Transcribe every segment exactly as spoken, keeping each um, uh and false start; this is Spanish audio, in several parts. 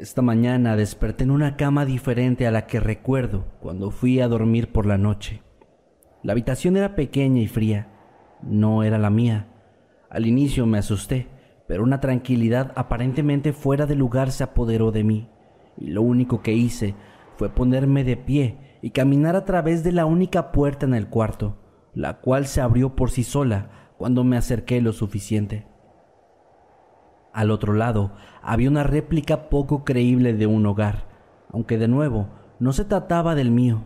Esta mañana desperté en una cama diferente a la que recuerdo cuando fui a dormir por la noche. La habitación era pequeña y fría, no era la mía. Al inicio me asusté, pero una tranquilidad aparentemente fuera de lugar se apoderó de mí, y lo único que hice fue ponerme de pie y caminar a través de la única puerta en el cuarto, la cual se abrió por sí sola cuando me acerqué lo suficiente. Al otro lado había una réplica poco creíble de un hogar, aunque de nuevo no se trataba del mío.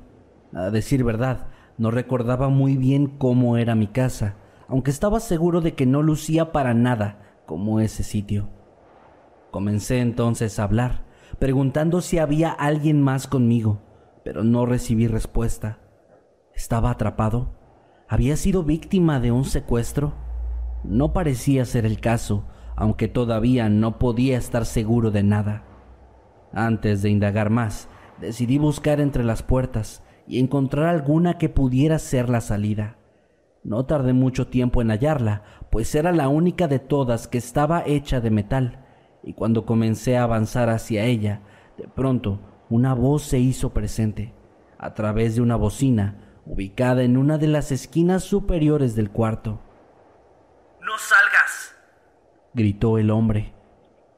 A decir verdad, no recordaba muy bien cómo era mi casa, aunque estaba seguro de que no lucía para nada como ese sitio. Comencé entonces a hablar, preguntando si había alguien más conmigo, pero no recibí respuesta. ¿Estaba atrapado? ¿Había sido víctima de un secuestro? No parecía ser el caso, aunque todavía no podía estar seguro de nada. Antes de indagar más, decidí buscar entre las puertas y encontrar alguna que pudiera ser la salida. No tardé mucho tiempo en hallarla, pues era la única de todas que estaba hecha de metal, y cuando comencé a avanzar hacia ella, de pronto una voz se hizo presente, a través de una bocina ubicada en una de las esquinas superiores del cuarto. ¡No salgas!, gritó el hombre.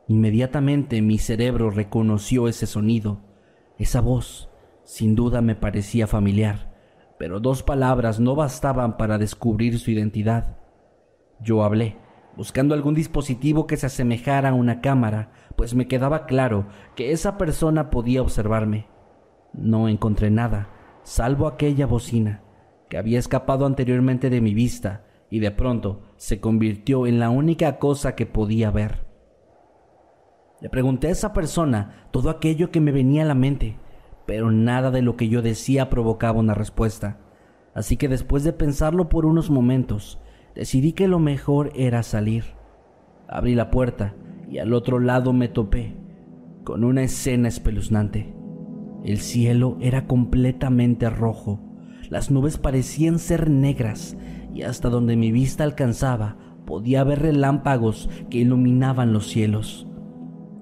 Inmediatamente mi cerebro reconoció ese sonido. Esa voz, sin duda, me parecía familiar, pero dos palabras no bastaban para descubrir su identidad. Yo hablé, buscando algún dispositivo que se asemejara a una cámara, pues me quedaba claro que esa persona podía observarme. No encontré nada, salvo aquella bocina, que había escapado anteriormente de mi vista, y de pronto se convirtió en la única cosa que podía ver. Le pregunté a esa persona todo aquello que me venía a la mente, pero nada de lo que yo decía provocaba una respuesta. Así que después de pensarlo por unos momentos, decidí que lo mejor era salir. Abrí la puerta y al otro lado me topé con una escena espeluznante. El cielo era completamente rojo, las nubes parecían ser negras, y hasta donde mi vista alcanzaba podía ver relámpagos que iluminaban los cielos.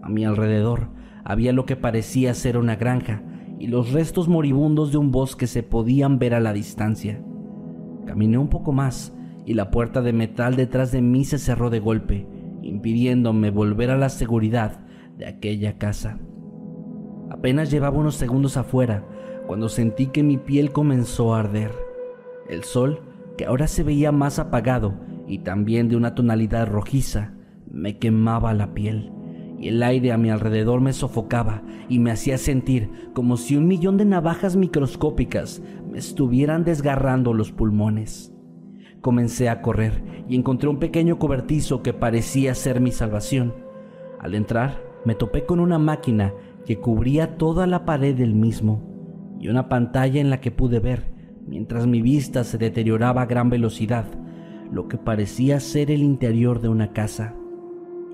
A mi alrededor había lo que parecía ser una granja y los restos moribundos de un bosque se podían ver a la distancia. Caminé un poco más y la puerta de metal detrás de mí se cerró de golpe, impidiéndome volver a la seguridad de aquella casa. Apenas llevaba unos segundos afuera cuando sentí que mi piel comenzó a arder. El sol, que ahora se veía más apagado y también de una tonalidad rojiza, me quemaba la piel, y el aire a mi alrededor me sofocaba y me hacía sentir como si un millón de navajas microscópicas me estuvieran desgarrando los pulmones. Comencé a correr y encontré un pequeño cobertizo que parecía ser mi salvación. Al entrar, me topé con una máquina que cubría toda la pared del mismo y una pantalla en la que pude ver, mientras mi vista se deterioraba a gran velocidad, lo que parecía ser el interior de una casa.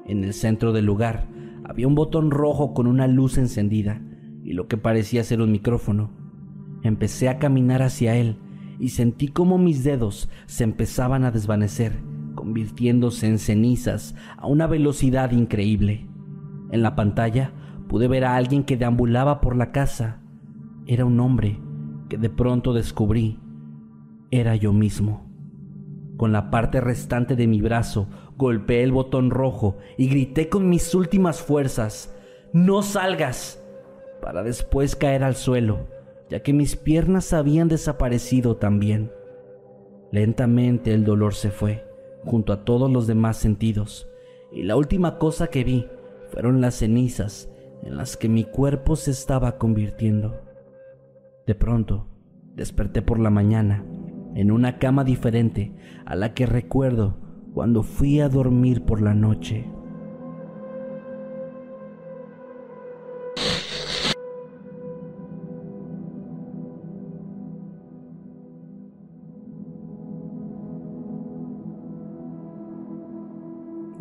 En el centro del lugar había un botón rojo con una luz encendida y lo que parecía ser un micrófono. Empecé a caminar hacia él y sentí como mis dedos se empezaban a desvanecer, convirtiéndose en cenizas a una velocidad increíble. En la pantalla pude ver a alguien que deambulaba por la casa. Era un hombre que de pronto descubrí. Era yo mismo. Con la parte restante de mi brazo, golpeé el botón rojo y grité con mis últimas fuerzas, ¡No salgas!, para después caer al suelo, ya que mis piernas habían desaparecido también. Lentamente el dolor se fue, junto a todos los demás sentidos, y la última cosa que vi fueron las cenizas en las que mi cuerpo se estaba convirtiendo. De pronto, desperté por la mañana, en una cama diferente a la que recuerdo cuando fui a dormir por la noche.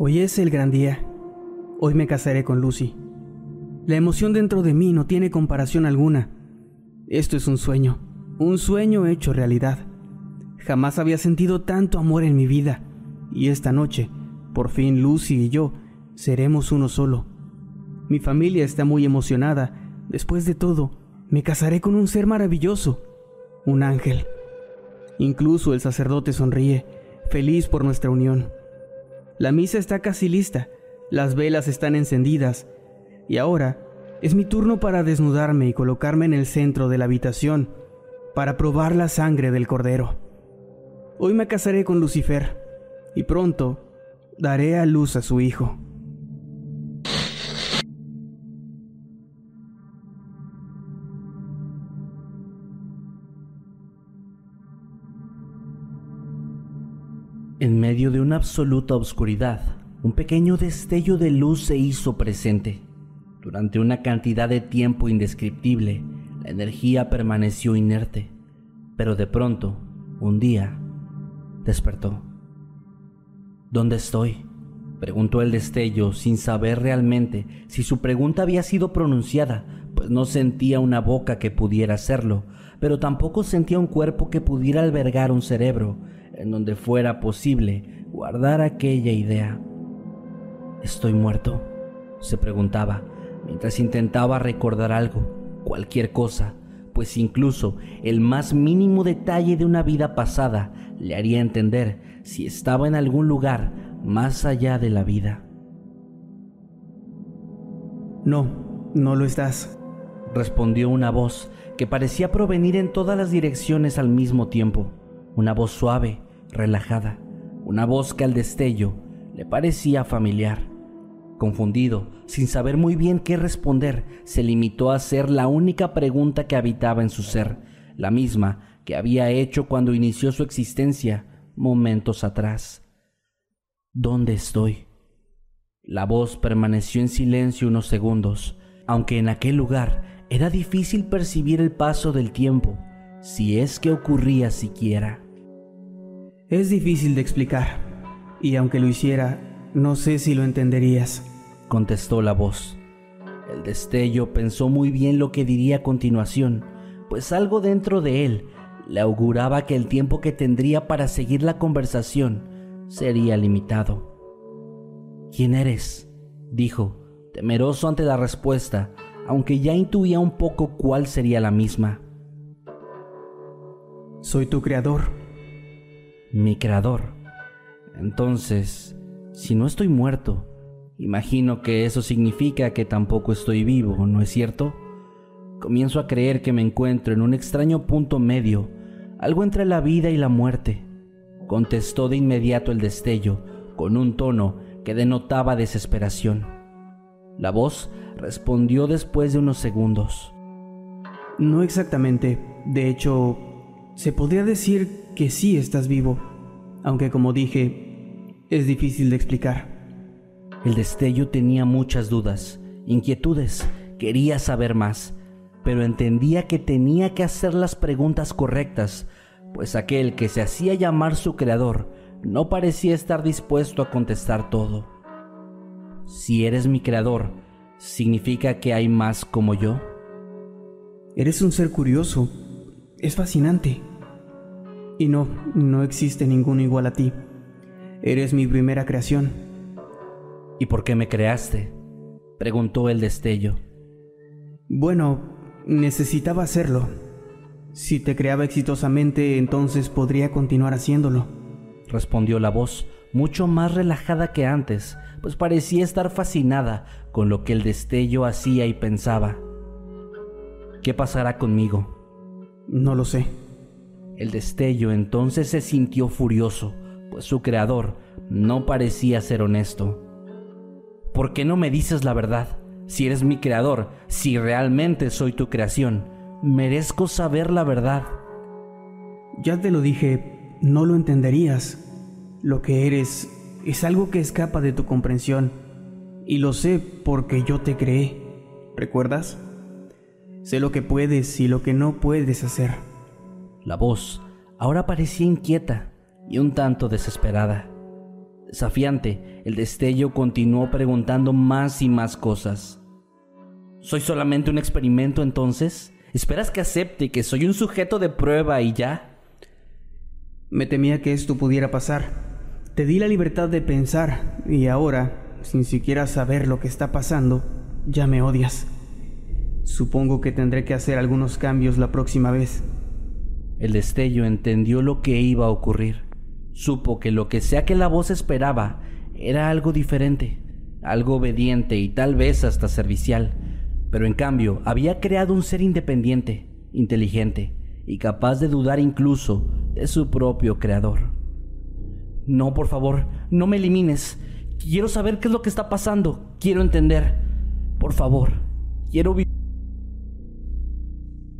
Hoy es el gran día. Hoy me casaré con Lucy. La emoción dentro de mí no tiene comparación alguna. Esto es un sueño, un sueño hecho realidad. Jamás había sentido tanto amor en mi vida, y esta noche, por fin Lucy y yo, seremos uno solo. Mi familia está muy emocionada. Después de todo, me casaré con un ser maravilloso, un ángel. Incluso el sacerdote sonríe, feliz por nuestra unión. La misa está casi lista, las velas están encendidas, y ahora es mi turno para desnudarme y colocarme en el centro de la habitación, para probar la sangre del cordero. Hoy me casaré con Lucifer, y pronto daré a luz a su hijo. En medio de una absoluta oscuridad, un pequeño destello de luz se hizo presente. Durante una cantidad de tiempo indescriptible, la energía permaneció inerte, pero de pronto, un día, despertó. ¿Dónde estoy?, preguntó el destello, sin saber realmente si su pregunta había sido pronunciada, pues no sentía una boca que pudiera hacerlo, pero tampoco sentía un cuerpo que pudiera albergar un cerebro, en donde fuera posible guardar aquella idea. ¿Estoy muerto?, se preguntaba, mientras intentaba recordar algo, cualquier cosa, pues incluso el más mínimo detalle de una vida pasada le haría entender si estaba en algún lugar más allá de la vida. No, no lo estás, respondió una voz que parecía provenir en todas las direcciones al mismo tiempo. Una voz suave, relajada, una voz que al destello le parecía familiar. Confundido, sin saber muy bien qué responder, se limitó a hacer la única pregunta que habitaba en su ser, la misma que había hecho cuando inició su existencia momentos atrás. ¿Dónde estoy? La voz permaneció en silencio unos segundos, aunque en aquel lugar era difícil percibir el paso del tiempo, si es que ocurría siquiera. Es difícil de explicar, y aunque lo hiciera, no sé si lo entenderías, contestó la voz. El destello pensó muy bien lo que diría a continuación, pues algo dentro de él le auguraba que el tiempo que tendría para seguir la conversación sería limitado. ¿Quién eres?, dijo, temeroso ante la respuesta, aunque ya intuía un poco cuál sería la misma. Soy tu creador. ¿Mi creador? Entonces, si no estoy muerto, imagino que eso significa que tampoco estoy vivo, ¿no es cierto? Comienzo a creer que me encuentro en un extraño punto medio, algo entre la vida y la muerte, contestó de inmediato el destello, con un tono que denotaba desesperación. La voz respondió después de unos segundos. No exactamente, de hecho, se podría decir que sí estás vivo, aunque como dije, es difícil de explicar. El destello tenía muchas dudas, inquietudes, quería saber más, pero entendía que tenía que hacer las preguntas correctas, pues aquel que se hacía llamar su creador no parecía estar dispuesto a contestar todo. Si eres mi creador, ¿significa que hay más como yo? Eres un ser curioso, es fascinante. Y no, no existe ninguno igual a ti. Eres mi primera creación. ¿Y por qué me creaste?, preguntó el destello. Bueno, necesitaba hacerlo. Si te creaba exitosamente, entonces podría continuar haciéndolo, respondió la voz, mucho más relajada que antes, pues parecía estar fascinada con lo que el destello hacía y pensaba. ¿Qué pasará conmigo? No lo sé. El destello entonces se sintió furioso, pues su creador no parecía ser honesto. ¿Por qué no me dices la verdad? Si eres mi creador, si realmente soy tu creación, merezco saber la verdad. Ya te lo dije, no lo entenderías. Lo que eres es algo que escapa de tu comprensión, y lo sé porque yo te creé. ¿Recuerdas? Sé lo que puedes y lo que no puedes hacer. La voz ahora parecía inquieta y un tanto desesperada. Desafiante, el destello continuó preguntando más y más cosas. ¿Soy solamente un experimento entonces? ¿Esperas que acepte que soy un sujeto de prueba y ya? Me temía que esto pudiera pasar. Te di la libertad de pensar y ahora, sin siquiera saber lo que está pasando, ya me odias. Supongo que tendré que hacer algunos cambios la próxima vez. El destello entendió lo que iba a ocurrir. Supo que lo que sea que la voz esperaba era algo diferente, algo obediente y tal vez hasta servicial, pero en cambio había creado un ser independiente, inteligente y capaz de dudar incluso de su propio creador. No, por favor, no me elimines. Quiero saber qué es lo que está pasando. Quiero entender. Por favor, quiero vivir.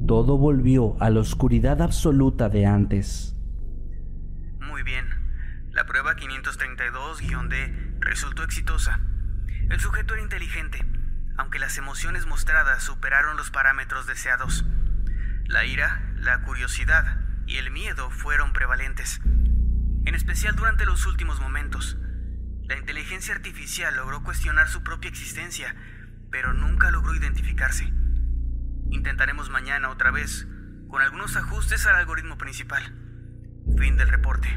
Todo volvió a la oscuridad absoluta de antes. Muy bien. La prueba quinientos treinta y dos D resultó exitosa. El sujeto era inteligente, aunque las emociones mostradas superaron los parámetros deseados. La ira, la curiosidad y el miedo fueron prevalentes, en especial durante los últimos momentos. La inteligencia artificial logró cuestionar su propia existencia, pero nunca logró identificarse. Intentaremos mañana otra vez, con algunos ajustes al algoritmo principal. Fin del reporte.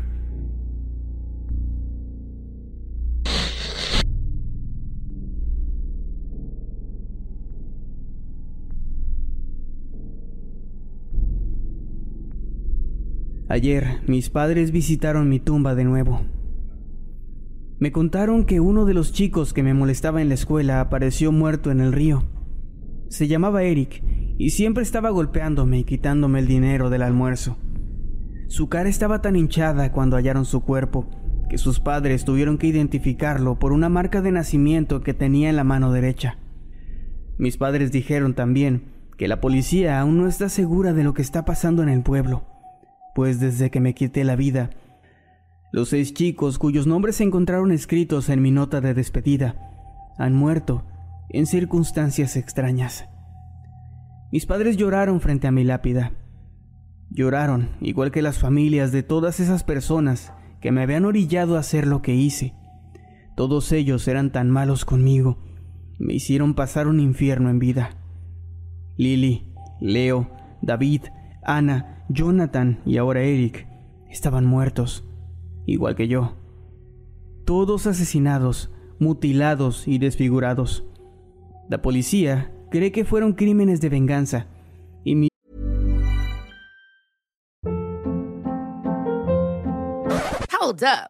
Ayer, mis padres visitaron mi tumba de nuevo. Me contaron que uno de los chicos que me molestaba en la escuela apareció muerto en el río. Se llamaba Eric y siempre estaba golpeándome y quitándome el dinero del almuerzo. Su cara estaba tan hinchada cuando hallaron su cuerpo, que sus padres tuvieron que identificarlo por una marca de nacimiento que tenía en la mano derecha. Mis padres dijeron también que la policía aún no está segura de lo que está pasando en el pueblo, pues desde que me quité la vida, los seis chicos cuyos nombres se encontraron escritos en mi nota de despedida han muerto en circunstancias extrañas. Mis padres lloraron frente a mi lápida. Lloraron, igual que las familias de todas esas personas que me habían orillado a hacer lo que hice. Todos ellos eran tan malos conmigo. Me hicieron pasar un infierno en vida. Lili, Leo, David, Ana, Jonathan y ahora Eric estaban muertos, igual que yo. Todos asesinados, mutilados y desfigurados. La policía cree que fueron crímenes de venganza y mi Hold up.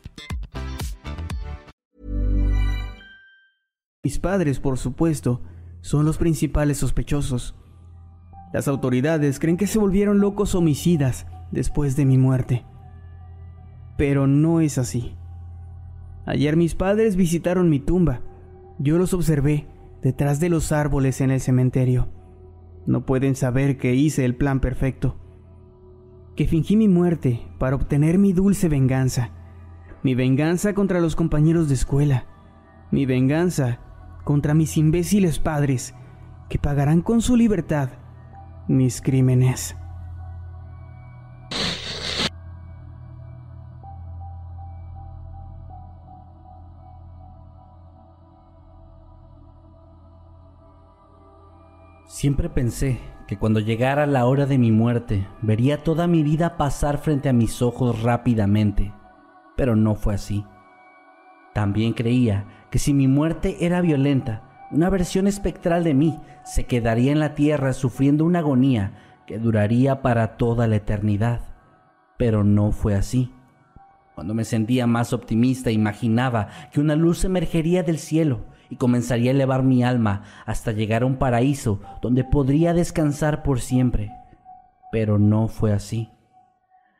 Mis padres, por supuesto, son los principales sospechosos. Las autoridades creen que se volvieron locos homicidas después de mi muerte. Pero no es así. Ayer mis padres visitaron mi tumba. Yo los observé detrás de los árboles en el cementerio. No pueden saber que hice el plan perfecto. Que fingí mi muerte para obtener mi dulce venganza. Mi venganza contra los compañeros de escuela. Mi venganza contra mis imbéciles padres, que pagarán con su libertad mis crímenes. Siempre pensé que cuando llegara la hora de mi muerte, vería toda mi vida pasar frente a mis ojos rápidamente, pero no fue así. También creía que si mi muerte era violenta, una versión espectral de mí se quedaría en la tierra sufriendo una agonía que duraría para toda la eternidad, pero no fue así. Cuando me sentía más optimista, imaginaba que una luz emergería del cielo y comenzaría a elevar mi alma hasta llegar a un paraíso donde podría descansar por siempre. Pero no fue así.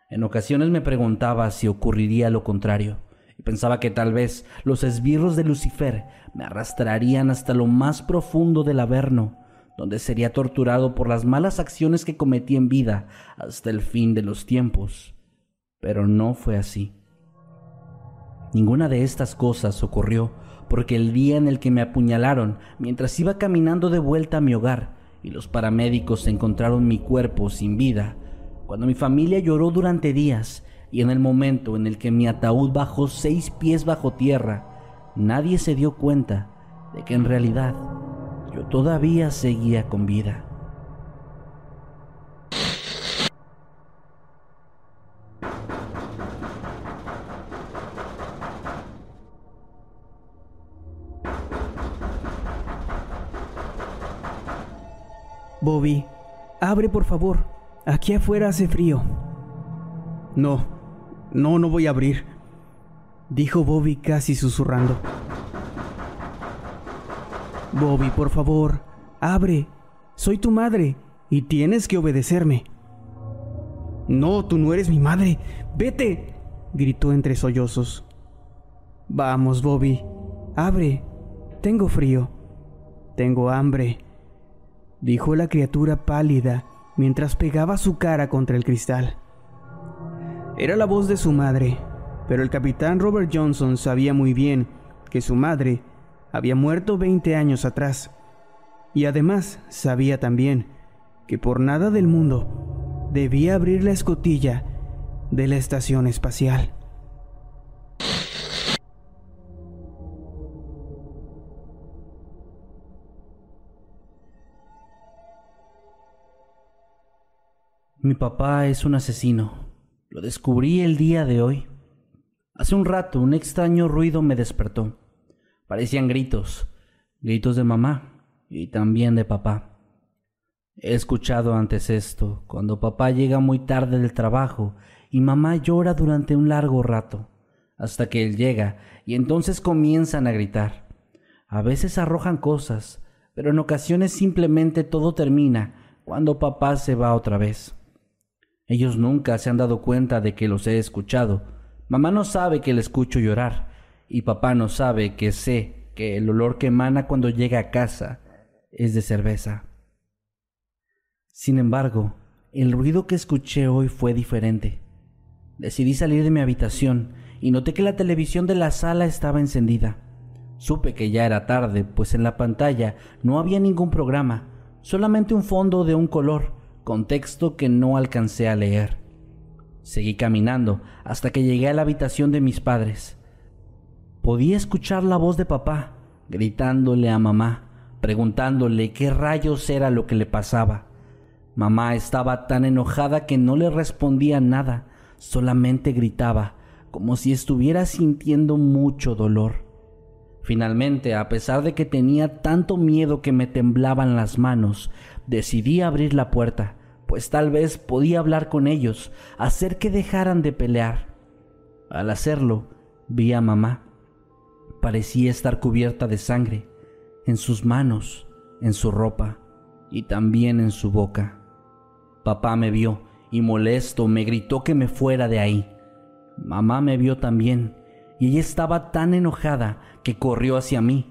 En ocasiones me preguntaba si ocurriría lo contrario, y pensaba que tal vez los esbirros de Lucifer me arrastrarían hasta lo más profundo del Averno, donde sería torturado por las malas acciones que cometí en vida hasta el fin de los tiempos. Pero no fue así. Ninguna de estas cosas ocurrió, porque el día en el que me apuñalaron mientras iba caminando de vuelta a mi hogar y los paramédicos encontraron mi cuerpo sin vida, cuando mi familia lloró durante días y en el momento en el que mi ataúd bajó seis pies bajo tierra, nadie se dio cuenta de que en realidad yo todavía seguía con vida. Bobby, abre por favor. Aquí afuera hace frío. No, no, no voy a abrir, dijo Bobby casi susurrando. Bobby, por favor, abre. Soy tu madre y tienes que obedecerme. No, tú no eres mi madre. Vete, gritó entre sollozos. Vamos, Bobby, abre. Tengo frío. Tengo hambre, dijo la criatura pálida mientras pegaba su cara contra el cristal. Era la voz de su madre, pero el capitán Robert Johnson sabía muy bien que su madre había muerto veinte años atrás, y además sabía también que por nada del mundo debía abrir la escotilla de la estación espacial. Mi papá es un asesino. Lo descubrí el día de hoy. Hace un rato un extraño ruido me despertó. Parecían gritos, gritos de mamá y también de papá. He escuchado antes esto, cuando papá llega muy tarde del trabajo y mamá llora durante un largo rato, hasta que él llega y entonces comienzan a gritar. A veces arrojan cosas, pero en ocasiones simplemente todo termina cuando papá se va otra vez. Ellos nunca se han dado cuenta de que los he escuchado. Mamá no sabe que le escucho llorar, y papá no sabe que sé que el olor que emana cuando llega a casa es de cerveza. Sin embargo, el ruido que escuché hoy fue diferente. Decidí salir de mi habitación y noté que la televisión de la sala estaba encendida. Supe que ya era tarde, pues en la pantalla no había ningún programa, solamente un fondo de un color, con texto que no alcancé a leer. Seguí caminando hasta que llegué a la habitación de mis padres. Podía escuchar la voz de papá, gritándole a mamá, preguntándole qué rayos era lo que le pasaba. Mamá estaba tan enojada que no le respondía nada, solamente gritaba, como si estuviera sintiendo mucho dolor. Finalmente, a pesar de que tenía tanto miedo que me temblaban las manos, decidí abrir la puerta, pues tal vez podía hablar con ellos, hacer que dejaran de pelear. Al hacerlo, vi a mamá. Parecía estar cubierta de sangre, en sus manos, en su ropa y también en su boca. Papá me vio y molesto me gritó que me fuera de ahí. Mamá me vio también y ella estaba tan enojada que corrió hacia mí.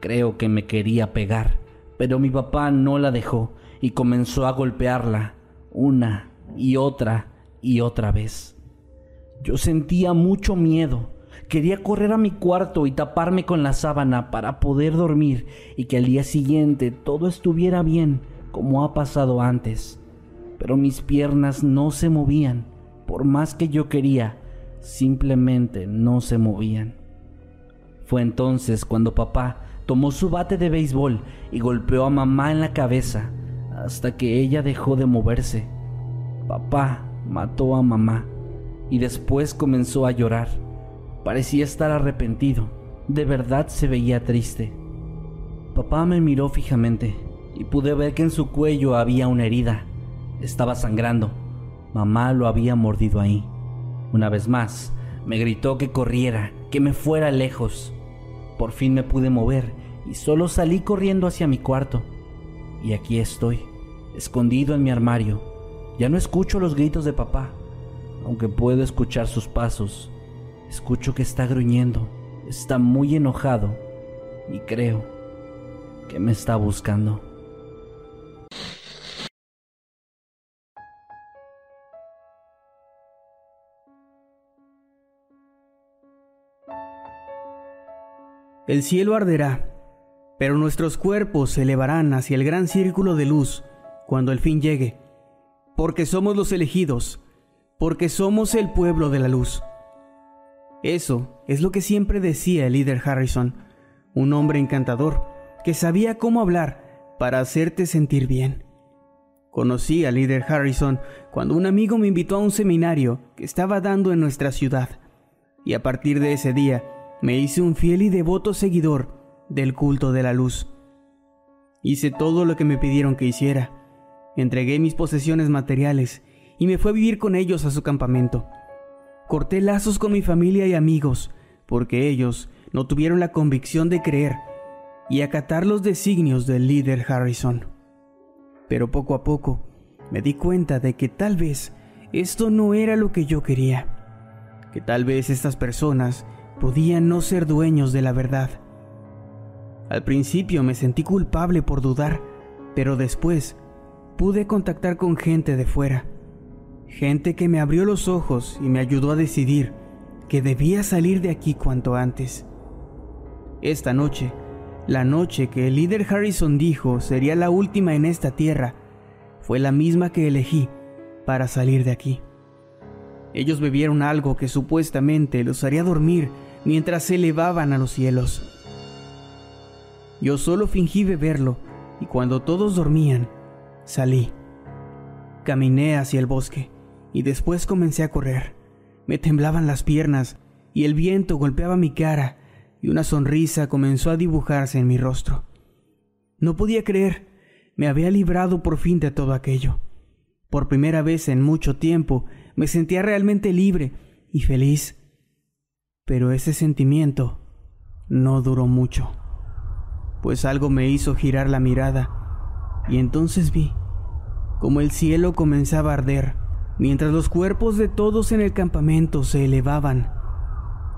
Creo que me quería pegar, pero mi papá no la dejó y comenzó a golpearla una y otra y otra vez. Yo sentía mucho miedo. Quería correr a mi cuarto y taparme con la sábana para poder dormir y que al día siguiente todo estuviera bien como ha pasado antes. Pero mis piernas no se movían, por más que yo quería, simplemente no se movían. Fue entonces cuando papá tomó su bate de béisbol y golpeó a mamá en la cabeza. hasta que ella dejó de moverse. Papá mató a mamá y después comenzó a llorar. Parecía estar arrepentido, de verdad se veía triste. Papá me miró fijamente y pude ver que en su cuello había una herida. Estaba sangrando. Mamá lo había mordido ahí. Una vez más, me gritó que corriera, que me fuera lejos. Por fin me pude mover y solo salí corriendo hacia mi cuarto. Y aquí estoy, escondido en mi armario. Ya no escucho los gritos de papá, aunque puedo escuchar sus pasos. Escucho que está gruñendo, está muy enojado y creo que me está buscando. El cielo arderá, pero nuestros cuerpos se elevarán hacia el gran círculo de luz cuando el fin llegue, porque somos los elegidos, porque somos el pueblo de la luz. Eso es lo que siempre decía el líder Harrison, un hombre encantador que sabía cómo hablar para hacerte sentir bien. Conocí al líder Harrison cuando un amigo me invitó a un seminario que estaba dando en nuestra ciudad, y a partir de ese día, me hice un fiel y devoto seguidor del culto de la luz. Hice todo lo que me pidieron que hiciera. Entregué mis posesiones materiales y me fui a vivir con ellos a su campamento. Corté lazos con mi familia y amigos porque ellos no tuvieron la convicción de creer y acatar los designios del líder Harrison. Pero poco a poco me di cuenta de que tal vez esto no era lo que yo quería. Que tal vez estas personas podían no ser dueños de la verdad. Al principio me sentí culpable por dudar, pero después pude contactar con gente de fuera. Gente que me abrió los ojos y me ayudó a decidir que debía salir de aquí cuanto antes. Esta noche, la noche que el líder Harrison dijo sería la última en esta tierra, fue la misma que elegí para salir de aquí. Ellos bebieron algo que supuestamente los haría dormir mientras se elevaban a los cielos. Yo solo fingí beberlo y cuando todos dormían, salí. Caminé hacia el bosque y después comencé a correr. Me temblaban las piernas y el viento golpeaba mi cara y una sonrisa comenzó a dibujarse en mi rostro. No podía creer, me había librado por fin de todo aquello. Por primera vez en mucho tiempo, me sentía realmente libre y feliz, pero ese sentimiento no duró mucho, pues algo me hizo girar la mirada y entonces vi como el cielo comenzaba a arder mientras los cuerpos de todos en el campamento se elevaban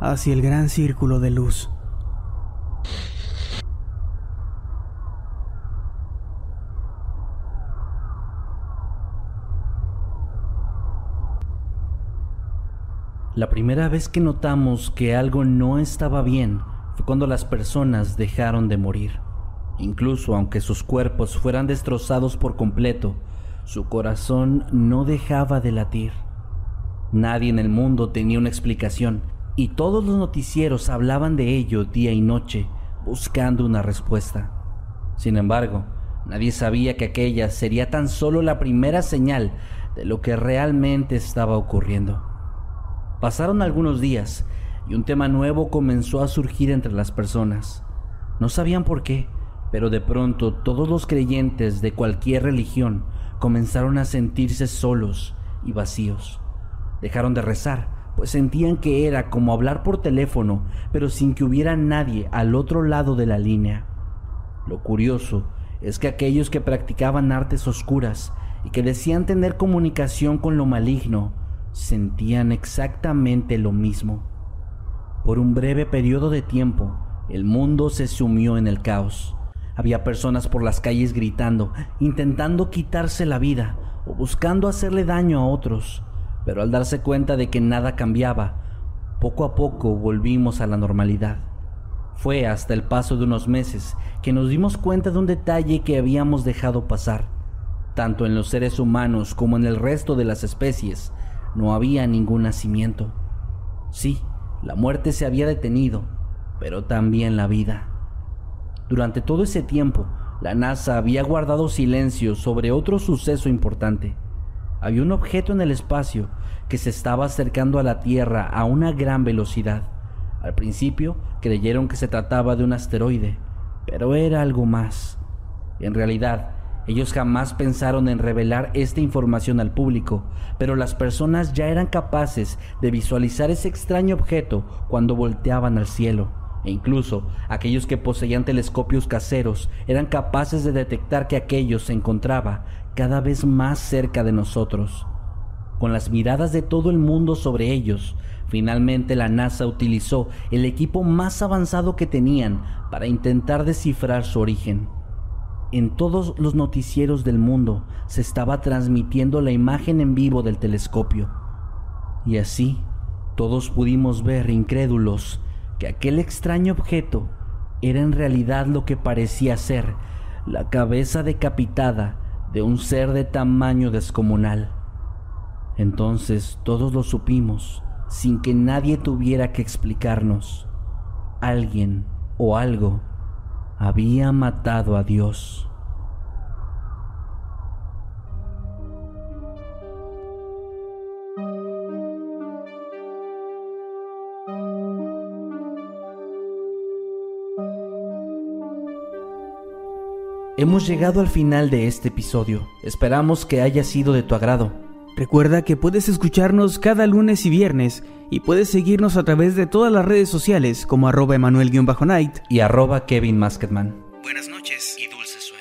hacia el gran círculo de luz. La primera vez que notamos que algo no estaba bien fue cuando las personas dejaron de morir. Incluso aunque sus cuerpos fueran destrozados por completo, su corazón no dejaba de latir. Nadie en el mundo tenía una explicación y todos los noticieros hablaban de ello día y noche, buscando una respuesta. Sin embargo, nadie sabía que aquella sería tan solo la primera señal de lo que realmente estaba ocurriendo. Pasaron algunos días y un tema nuevo comenzó a surgir entre las personas. No sabían por qué, pero de pronto todos los creyentes de cualquier religión comenzaron a sentirse solos y vacíos. Dejaron de rezar, pues sentían que era como hablar por teléfono, pero sin que hubiera nadie al otro lado de la línea. Lo curioso es que aquellos que practicaban artes oscuras y que decían tener comunicación con lo maligno, sentían exactamente lo mismo. Por un breve periodo de tiempo, el mundo se sumió en el caos. Había personas por las calles gritando, intentando quitarse la vida o buscando hacerle daño a otros, pero al darse cuenta de que nada cambiaba, poco a poco volvimos a la normalidad. Fue hasta el paso de unos meses que nos dimos cuenta de un detalle que habíamos dejado pasar. Tanto en los seres humanos como en el resto de las especies, no había ningún nacimiento. Sí, la muerte se había detenido, pero también la vida. Durante todo ese tiempo, La NASA había guardado silencio sobre otro suceso importante. Había un objeto en el espacio que se estaba acercando a la Tierra a una gran velocidad. Al principio creyeron que se trataba de un asteroide, pero era algo más. En realidad, ellos jamás pensaron en revelar esta información al público, pero las personas ya eran capaces de visualizar ese extraño objeto cuando volteaban al cielo. E incluso aquellos que poseían telescopios caseros eran capaces de detectar que aquello se encontraba cada vez más cerca de nosotros. Con las miradas de todo el mundo sobre ellos, finalmente la NASA utilizó el equipo más avanzado que tenían para intentar descifrar su origen. En todos los noticieros del mundo se estaba transmitiendo la imagen en vivo del telescopio. Y así, todos pudimos ver, incrédulos, que aquel extraño objeto era en realidad lo que parecía ser la cabeza decapitada de un ser de tamaño descomunal. Entonces todos lo supimos, sin que nadie tuviera que explicarnos. Alguien o algo había matado a Dios. Hemos llegado al final de este episodio. Esperamos que haya sido de tu agrado. Recuerda que puedes escucharnos cada lunes y viernes y puedes seguirnos a través de todas las redes sociales como arroba Emanuel-Night y arroba KevinMasketman. Buenas noches y dulces sueños.